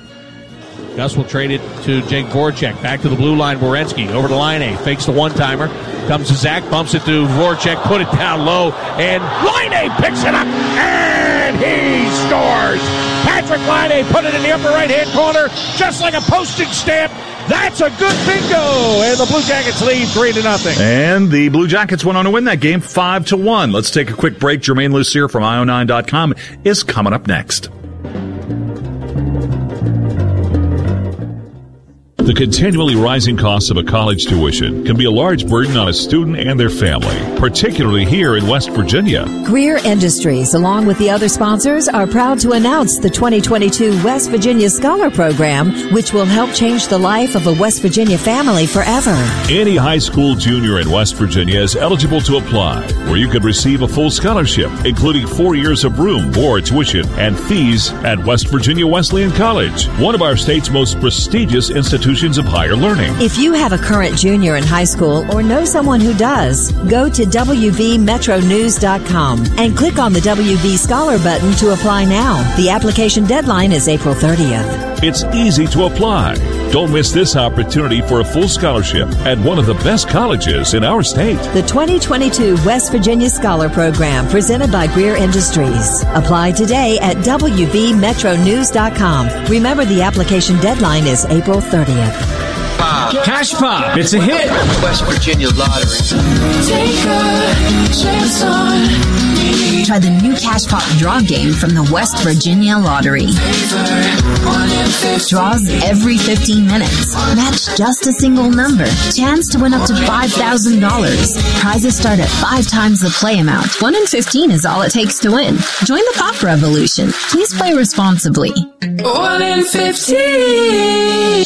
Gus will trade it to Jake Voracek. Back to the blue line, Werenski. Over to line A. Fakes the one-timer. Comes to Zach. Bumps it to Voracek. Put it down low. And line A picks it up. And he scores. Patrick Line A put it in the upper right-hand corner. Just like a postage stamp. That's a good bingo. And the Blue Jackets lead 3-0. And the Blue Jackets went on to win that game 5-1. Let's take a quick break. Jermaine Lucier from io9.com is coming up next. The continually rising costs of a college tuition can be a large burden on a student and their family, particularly here in West Virginia. Greer Industries, along with the other sponsors, are proud to announce the 2022 West Virginia Scholar Program, which will help change the life of a West Virginia family forever. Any high school junior in West Virginia is eligible to apply, where you could receive a full scholarship, including 4 years of room, board, tuition, and fees at West Virginia Wesleyan College, one of our state's most prestigious institutions of higher learning. If you have a current junior in high school or know someone who does, go to wvmetronews.com and click on the WV Scholar button to apply now. The application deadline is April 30th. It's easy to apply. Don't miss this opportunity for a full scholarship at one of the best colleges in our state. The 2022 West Virginia Scholar Program, presented by Greer Industries. Apply today at wvmetronews.com. Remember, the application deadline is April 30th. Cash Pop, it's a hit. West Virginia Lottery. Take a chance on me. Try the new Cash Pop draw game from the West Virginia Lottery. Draws every 15 minutes. Match just a single number. Chance to win up to $5,000. Prizes start at 5 times the play amount. 1 in 15 is all it takes to win. Join the pop revolution. Please play responsibly. 1 in 15.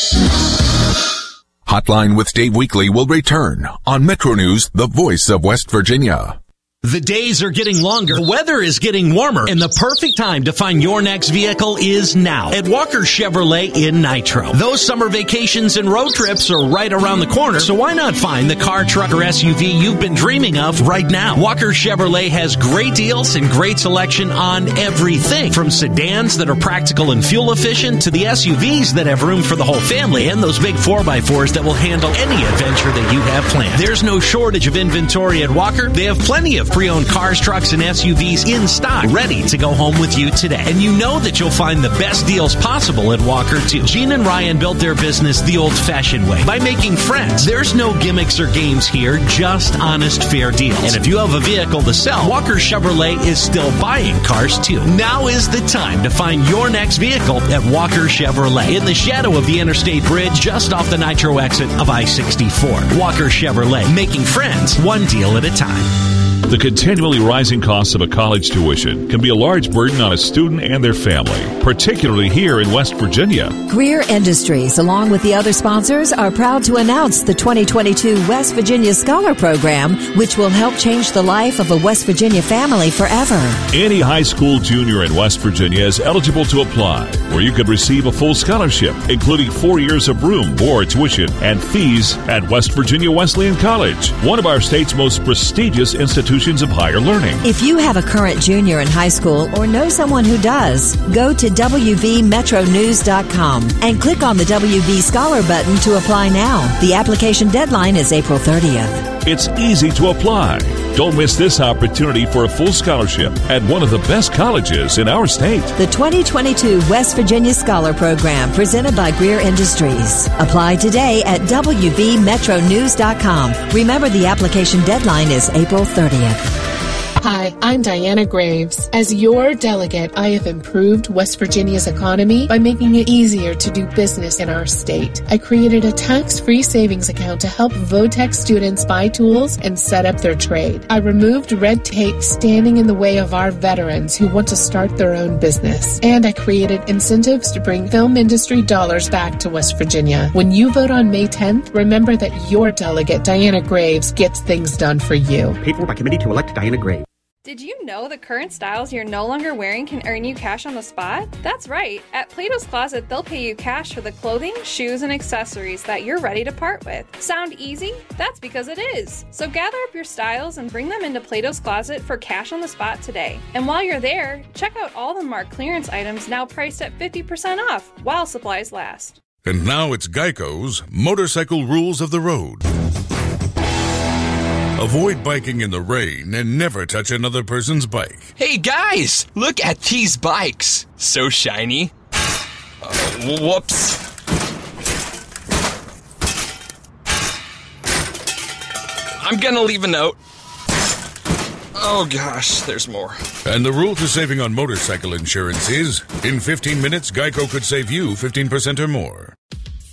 Hotline with Dave Weekly will return on Metro News, the voice of West Virginia. The days are getting longer, the weather is getting warmer, and the perfect time to find your next vehicle is now at Walker Chevrolet in Nitro. Those summer vacations and road trips are right around the corner, so why not find the car, truck, or SUV you've been dreaming of right now? Walker Chevrolet has great deals and great selection on everything, from sedans that are practical and fuel efficient to the SUVs that have room for the whole family and those big 4x4s that will handle any adventure that you have planned. There's no shortage of inventory at Walker. They have plenty of pre-owned cars, trucks, and SUVs in stock, ready to go home with you today. And you know that you'll find the best deals possible at Walker, too. Gene and Ryan built their business the old-fashioned way, by making friends. There's no gimmicks or games here, just honest, fair deals. And if you have a vehicle to sell, Walker Chevrolet is still buying cars, too. Now is the time to find your next vehicle at Walker Chevrolet, in the shadow of the Interstate Bridge, just off the Nitro exit of I-64. Walker Chevrolet, making friends, one deal at a time. The continually rising costs of a college tuition can be a large burden on a student and their family, particularly here in West Virginia. Greer Industries, along with the other sponsors, are proud to announce the 2022 West Virginia Scholar Program, which will help change the life of a West Virginia family forever. Any high school junior in West Virginia is eligible to apply, where you could receive a full scholarship, including 4 years of room, board, tuition, and fees at West Virginia Wesleyan College, one of our state's most prestigious institutions of higher learning. If you have a current junior in high school or know someone who does, go to wvmetronews.com and click on the WV Scholar button to apply now. The application deadline is April 30th. It's easy to apply. Don't miss this opportunity for a full scholarship at one of the best colleges in our state. The 2022 West Virginia Scholar Program, presented by Greer Industries. Apply today at wvmetronews.com. Remember, the application deadline is April 30th. Hi, I'm Diana Graves. As your delegate, I have improved West Virginia's economy by making it easier to do business in our state. I created a tax-free savings account to help Votech students buy tools and set up their trade. I removed red tape standing in the way of our veterans who want to start their own business. And I created incentives to bring film industry dollars back to West Virginia. When you vote on May 10th, remember that your delegate, Diana Graves, gets things done for you. Paid for by committee to elect Diana Graves. Did you know the current styles you're no longer wearing can earn you cash on the spot? That's right. At Plato's Closet, they'll pay you cash for the clothing, shoes, and accessories that you're ready to part with. Sound easy? That's because it is. So gather up your styles and bring them into Plato's Closet for cash on the spot today. And while you're there, check out all the marked clearance items now priced at 50% off while supplies last. And now it's Geico's Motorcycle Rules of the Road. Avoid biking in the rain and never touch another person's bike. Hey guys, look at these bikes. So shiny. Whoops. I'm gonna leave a note. Oh gosh, there's more. And the rule to saving on motorcycle insurance is, in 15 minutes, Geico could save you 15% or more.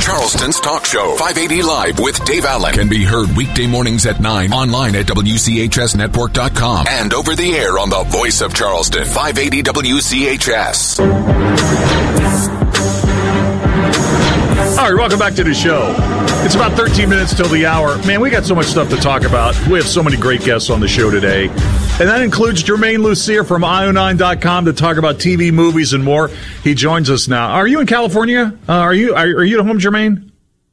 Charleston's Talk Show, 580 Live with Dave Allen, can be heard weekday mornings at 9, online at WCHSNetwork.com, and over the air on the Voice of Charleston, 580 WCHS. All right, welcome back to the show. It's about 13 minutes till the hour. Man, we got so much stuff to talk about. We have so many great guests on the show today. And that includes Jermaine Lucier from io9.com to talk about TV, movies, and more. He joins us now. Are you in California? Are you at home, Jermaine?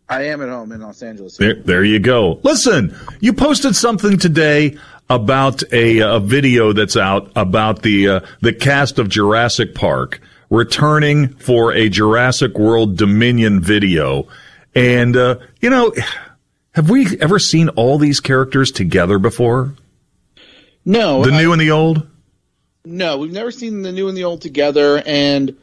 I am at home in Los Angeles. There you go. Listen, you posted something today about a video that's out about the cast of Jurassic Park returning for a Jurassic World Dominion video. And, you know, have we ever seen all these characters together before? No. The new and the old? No, we've never seen the new and the old together. And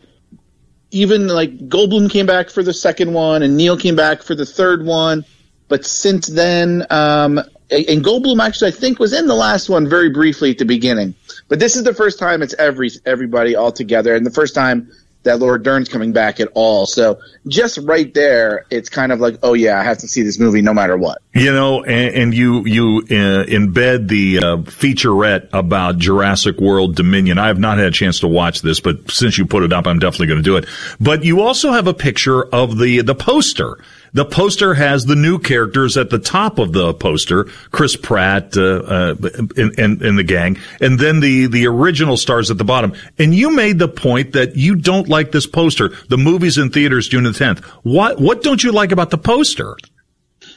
even, like, Goldblum came back for the second one, and Neil came back for the third one. But since then, and Goldblum actually, I think, was in the last one very briefly at the beginning. But this is the first time it's everybody all together, and the first time that Laura Dern's coming back at all. So just right there, it's kind of like, oh, yeah, I have to see this movie no matter what. You know, and you embed the featurette about Jurassic World Dominion. I have not had a chance to watch this, but since you put it up, I'm definitely going to do it. But you also have a picture of the poster. The poster has the new characters at the top of the poster, Chris Pratt and the gang, and then the original stars at the bottom. And you made the point that you don't like this poster. The movie's in theaters June the 10th. What don't you like about the poster?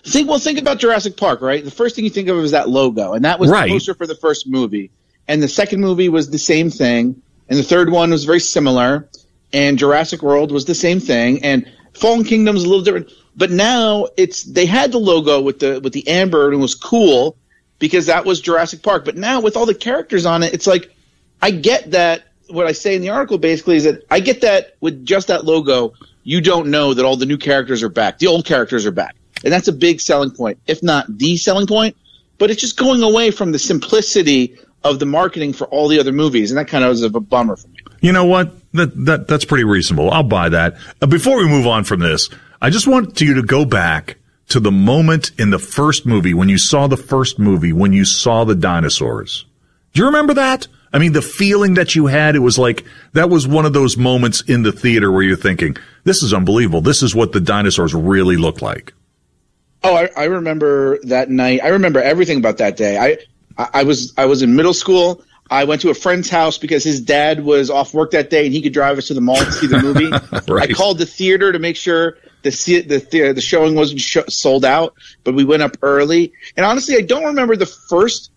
Think about Jurassic Park, right? The first thing you think of is that logo, and that was right. The poster for the first movie. And the second movie was the same thing, and the third one was very similar, and Jurassic World was the same thing, and Fallen Kingdom's a little different. But now they had the logo with the amber, and it was cool because that was Jurassic Park. But now with all the characters on it, it's like, I get that. What I say in the article basically is that I get that with just that logo, you don't know that all the new characters are back. The old characters are back. And that's a big selling point, if not the selling point. But it's just going away from the simplicity of the marketing for all the other movies. And that kind of was a bummer for me. You know what? That's pretty reasonable. I'll buy that. Before we move on from this, I just want you to go back to the moment in the first movie when you saw the first movie, when you saw the dinosaurs. Do you remember that? I mean, the feeling that you had, it was like that was one of those moments in the theater where you're thinking, this is unbelievable. This is what the dinosaurs really look like. Oh, I remember that night. I remember everything about that day. I was in middle school. I went to a friend's house because his dad was off work that day and he could drive us to the mall to see the movie. Right. I called the theater to make sure the showing wasn't sold out, but we went up early. And honestly, I don't remember the first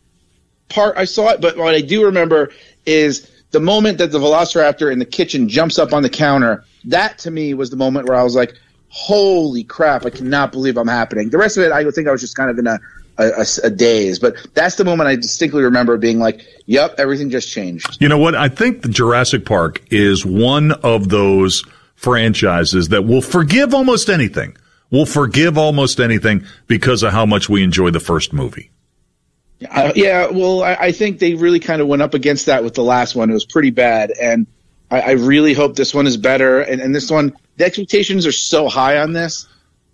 part I saw it, but what I do remember is the moment that the Velociraptor in the kitchen jumps up on the counter. That, to me, was the moment where I was like, holy crap, I cannot believe I'm happening. The rest of it, I think I was just kind of in a daze. But that's the moment I distinctly remember being like, yep, everything just changed. You know what? I think the Jurassic Park is one of those franchises that will forgive almost anything. We'll forgive almost anything because of how much we enjoy the first movie. Yeah, well, I think they really kind of went up against that with the last one. It was pretty bad, and I really hope this one is better. And this one, the expectations are so high on this.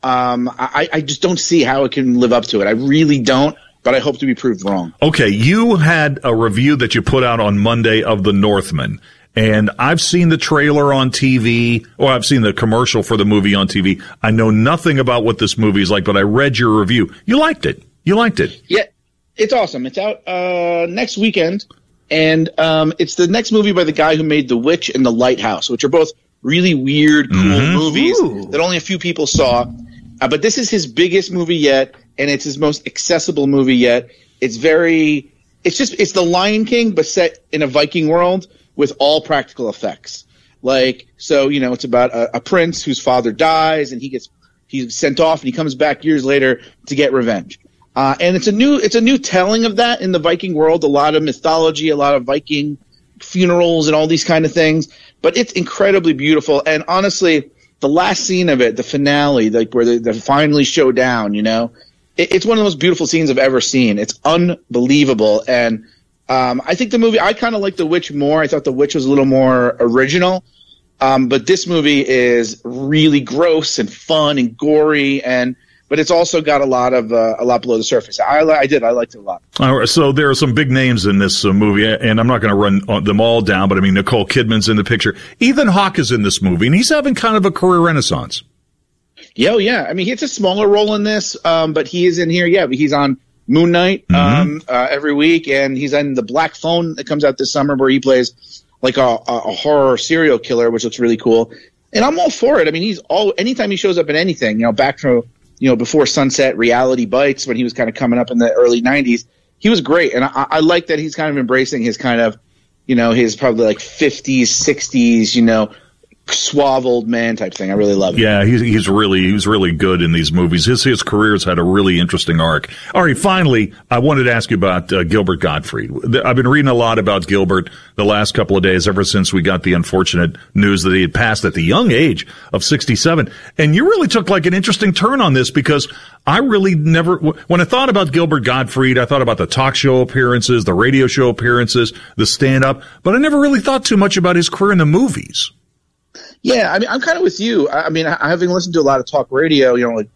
I just don't see how it can live up to it. I really don't, but I hope to be proved wrong. Okay, you had a review that you put out on Monday of The Northman. And I've seen the trailer on TV, or I've seen the commercial for the movie on TV. I know nothing about what this movie is like, but I read your review. You liked it. Yeah, it's awesome. It's out next weekend, and it's the next movie by the guy who made The Witch and The Lighthouse, which are both really weird, cool movies that only a few people saw. But this is his biggest movie yet, and it's his most accessible movie yet. It's The Lion King, but set in a Viking world, with all practical effects. Like, so, you know, it's about a prince whose father dies and he's sent off and he comes back years later to get revenge. And it's a new telling of that in the Viking world, a lot of mythology, a lot of Viking funerals and all these kind of things, but it's incredibly beautiful. And honestly, the last scene of it, the finale, like where they finally show down, you know, it's one of the most beautiful scenes I've ever seen. It's unbelievable. And, I think the movie, I kind of like The Witch more. I thought The Witch was a little more original. But this movie is really gross and fun and gory, but it's also got a lot below the surface. I liked it a lot. All right, so there are some big names in this movie, and I'm not going to run them all down, but I mean, Nicole Kidman's in the picture. Ethan Hawke is in this movie, and he's having kind of a career renaissance. Yeah, yeah. I mean, he has a smaller role in this, but he is in here. Yeah, he's on Moon Knight every week, and he's on The Black Phone that comes out this summer, where he plays like a horror serial killer, which looks really cool. And I'm all for it. I mean, he's all anytime he shows up in anything, you know, back from, you know, Before Sunset, Reality Bites, when he was kind of coming up in the early 90s, he was great. And I like that he's kind of embracing his kind of, you know, his probably like 50s, 60s, you know, suave old man type thing. I really love it. Yeah, he's really good in these movies. His career's had a really interesting arc. All right, finally, I wanted to ask you about Gilbert Gottfried. I've been reading a lot about Gilbert the last couple of days, ever since we got the unfortunate news that he had passed at the young age of 67. And you really took like an interesting turn on this, because I really never, when I thought about Gilbert Gottfried, I thought about the talk show appearances, the radio show appearances, the stand-up, but I never really thought too much about his career in the movies. Yeah, I mean, I'm kind of with you. I mean, having listened to a lot of talk radio, you know, like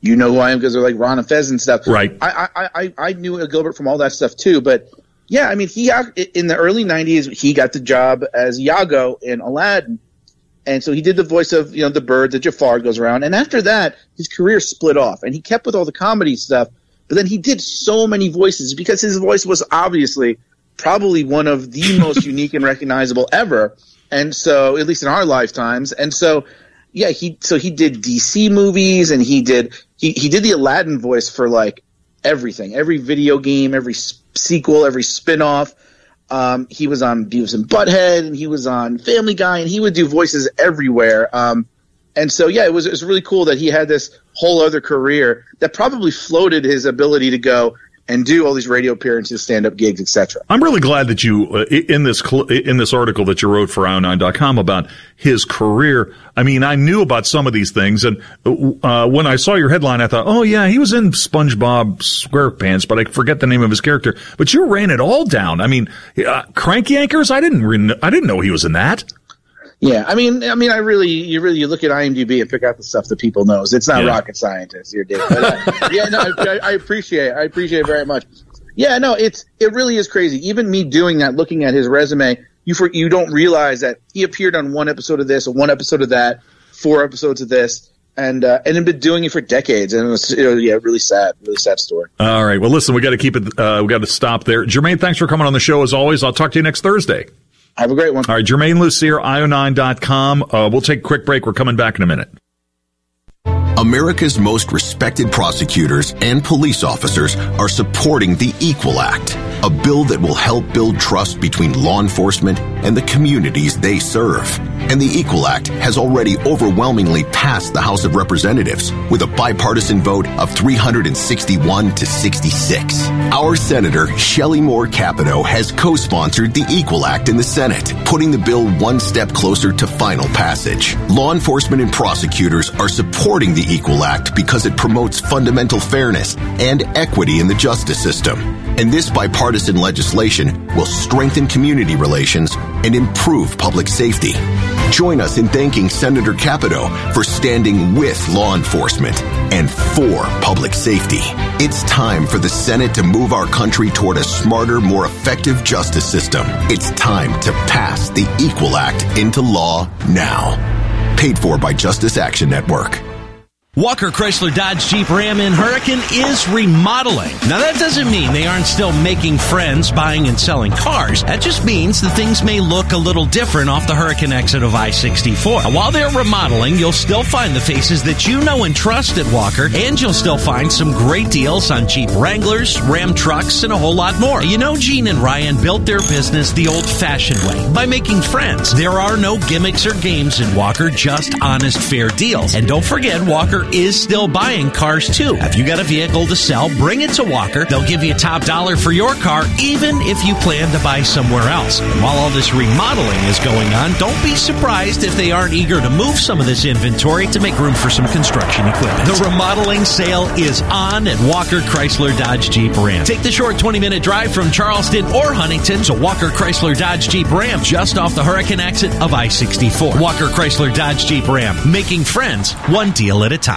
you know who I am because they're like Ron and Fez and stuff. Right. I knew Gilbert from all that stuff too. But yeah, I mean, he in the early '90s he got the job as Iago in Aladdin, and so he did the voice of, you know, the bird that Jafar goes around. And after that, his career split off, and he kept with all the comedy stuff. But then he did so many voices, because his voice was obviously probably one of the most unique and recognizable ever. And so, at least in our lifetimes, and so, yeah, he did DC movies, and he did the Aladdin voice for like everything, every video game, every sequel, every spinoff. He was on Beavis and Butthead, and he was on Family Guy, and he would do voices everywhere. And so, yeah, it was really cool that he had this whole other career that probably floated his ability to go and do all these radio appearances, stand-up gigs, etc. I'm really glad that you, in this article that you wrote for IO9.com about his career, I mean, I knew about some of these things, and when I saw your headline, I thought, oh, yeah, he was in SpongeBob SquarePants, but I forget the name of his character. But you ran it all down. I mean, Crank Yankers, I didn't know he was in that. Yeah, I mean, you look at IMDb and pick out the stuff that people knows. It's not rocket scientist, you're dick. Yeah, no, I appreciate it very much. Yeah, no, it really is crazy. Even me doing that, looking at his resume, you don't realize that he appeared on one episode of this, or one episode of that, four episodes of this. And had been doing it for decades, and it was really sad story. All right, well, listen, we got to keep it. We got to stop there. Jermaine, thanks for coming on the show as always. I'll talk to you next Thursday. Have a great one. All right, Jermaine Lucier, IO9.com. We'll take a quick break. We're coming back in a minute. America's most respected prosecutors and police officers are supporting the Equal Act, a bill that will help build trust between law enforcement and the communities they serve. And the Equal Act has already overwhelmingly passed the House of Representatives with a bipartisan vote of 361 to 66. Our Senator Shelley Moore Capito has co-sponsored the Equal Act in the Senate, putting the bill one step closer to final passage. Law enforcement and prosecutors are supporting the Equal Act because it promotes fundamental fairness and equity in the justice system. And this bipartisan legislation will strengthen community relations and improve public safety. Join us in thanking Senator Capito for standing with law enforcement and for public safety. It's time for the Senate to move our country toward a smarter, more effective justice system. It's time to pass the Equal Act into law now. Paid for by Justice Action Network. Walker Chrysler Dodge Jeep Ram in Hurricane is remodeling. Now that doesn't mean they aren't still making friends buying and selling cars. That just means that things may look a little different off the Hurricane exit of I-64. Now, while they're remodeling, you'll still find the faces that you know and trust at Walker, and you'll still find some great deals on Jeep Wranglers, Ram trucks, and a whole lot more. You know, Gene and Ryan built their business the old-fashioned way, by making friends. There are no gimmicks or games in Walker, just honest, fair deals. And don't forget, Walker is still buying cars too. If you got a vehicle to sell, bring it to Walker. They'll give you top dollar for your car, even if you plan to buy somewhere else. And while all this remodeling is going on, don't be surprised if they aren't eager to move some of this inventory to make room for some construction equipment. The remodeling sale is on at Walker Chrysler Dodge Jeep Ram. Take the short 20-minute drive from Charleston or Huntington to Walker Chrysler Dodge Jeep Ram, just off the Hurricane exit of I-64. Walker Chrysler Dodge Jeep Ram, making friends one deal at a time.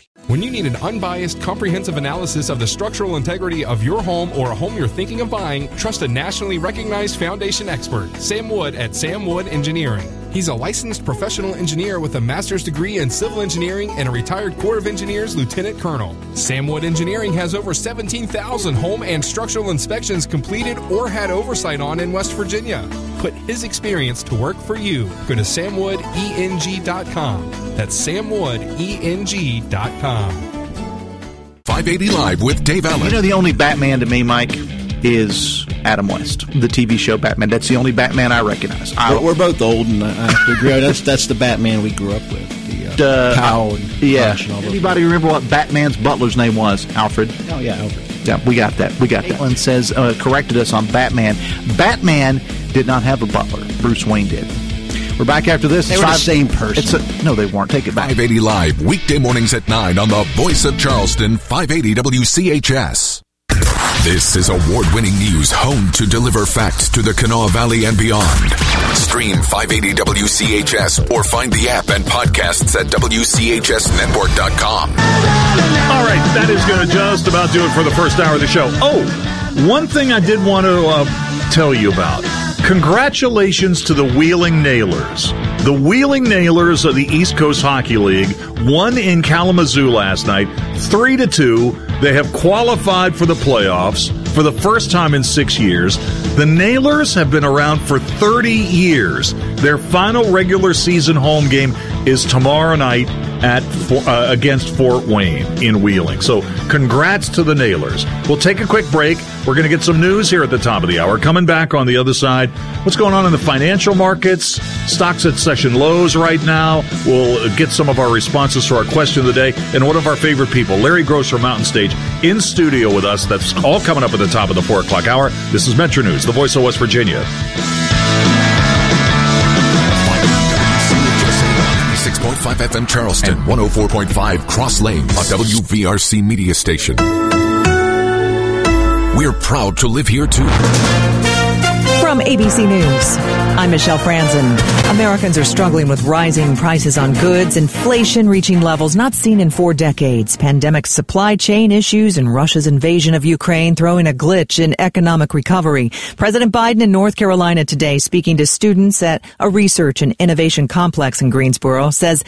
When you need an unbiased, comprehensive analysis of the structural integrity of your home or a home you're thinking of buying, trust a nationally recognized foundation expert, Sam Wood at Sam Wood Engineering. He's a licensed professional engineer with a master's degree in civil engineering and a retired Corps of Engineers lieutenant colonel. Sam Wood Engineering has over 17,000 home and structural inspections completed or had oversight on in West Virginia. Put his experience to work for you. Go to samwoodeng.com. That's samwoodeng.com. 580 Live with Dave Allen. You know, the only Batman to me, Mike, is Adam West, the TV show Batman. That's the only Batman I recognize. We're both old, and I have to agree. That's the Batman we grew up with. The Powell and Punch and all. Anybody remember what Batman's butler's name was? Alfred. Oh, yeah, Alfred. Yeah, we got that. We got that. Caitlin says, corrected us on Batman. Batman did not have a butler. Bruce Wayne did. We're back after this. They were the same person. No, they weren't. Take it back. 580 Live, weekday mornings at 9 on the Voice of Charleston, 580 WCHS. This is award-winning news honed to deliver facts to the Kanawha Valley and beyond. Stream 580 WCHS or find the app and podcasts at WCHSNetwork.com. All right, that is going to just about do it for the first hour of the show. Oh, one thing I did want to tell you about. Congratulations to the Wheeling Nailers. The Wheeling Nailers of the East Coast Hockey League won in Kalamazoo last night, 3-2. They have qualified for the playoffs for the first time in 6 years. The Nailers have been around for 30 years. Their final regular season home game is tomorrow night against Fort Wayne in Wheeling. So congrats to the Nailers. We'll take a quick break. We're going to get some news here at the top of the hour. Coming back on the other side, what's going on in the financial markets? Stocks at session lows right now. We'll get some of our responses to our question of the day. And one of our favorite people, Larry Gross from Mountain Stage, in studio with us. That's all coming up at the top of the 4 o'clock hour. This is Metro News, the voice of West Virginia. 6.5 FM Charleston and 104.5 Cross Lanes, a WVRC media station. We're proud to live here, too. From ABC News, I'm Michelle Franzen. Americans are struggling with rising prices on goods, inflation reaching levels not seen in 4 decades, pandemic supply chain issues, and Russia's invasion of Ukraine throwing a glitch in economic recovery. President Biden in North Carolina today, speaking to students at a research and innovation complex in Greensboro, says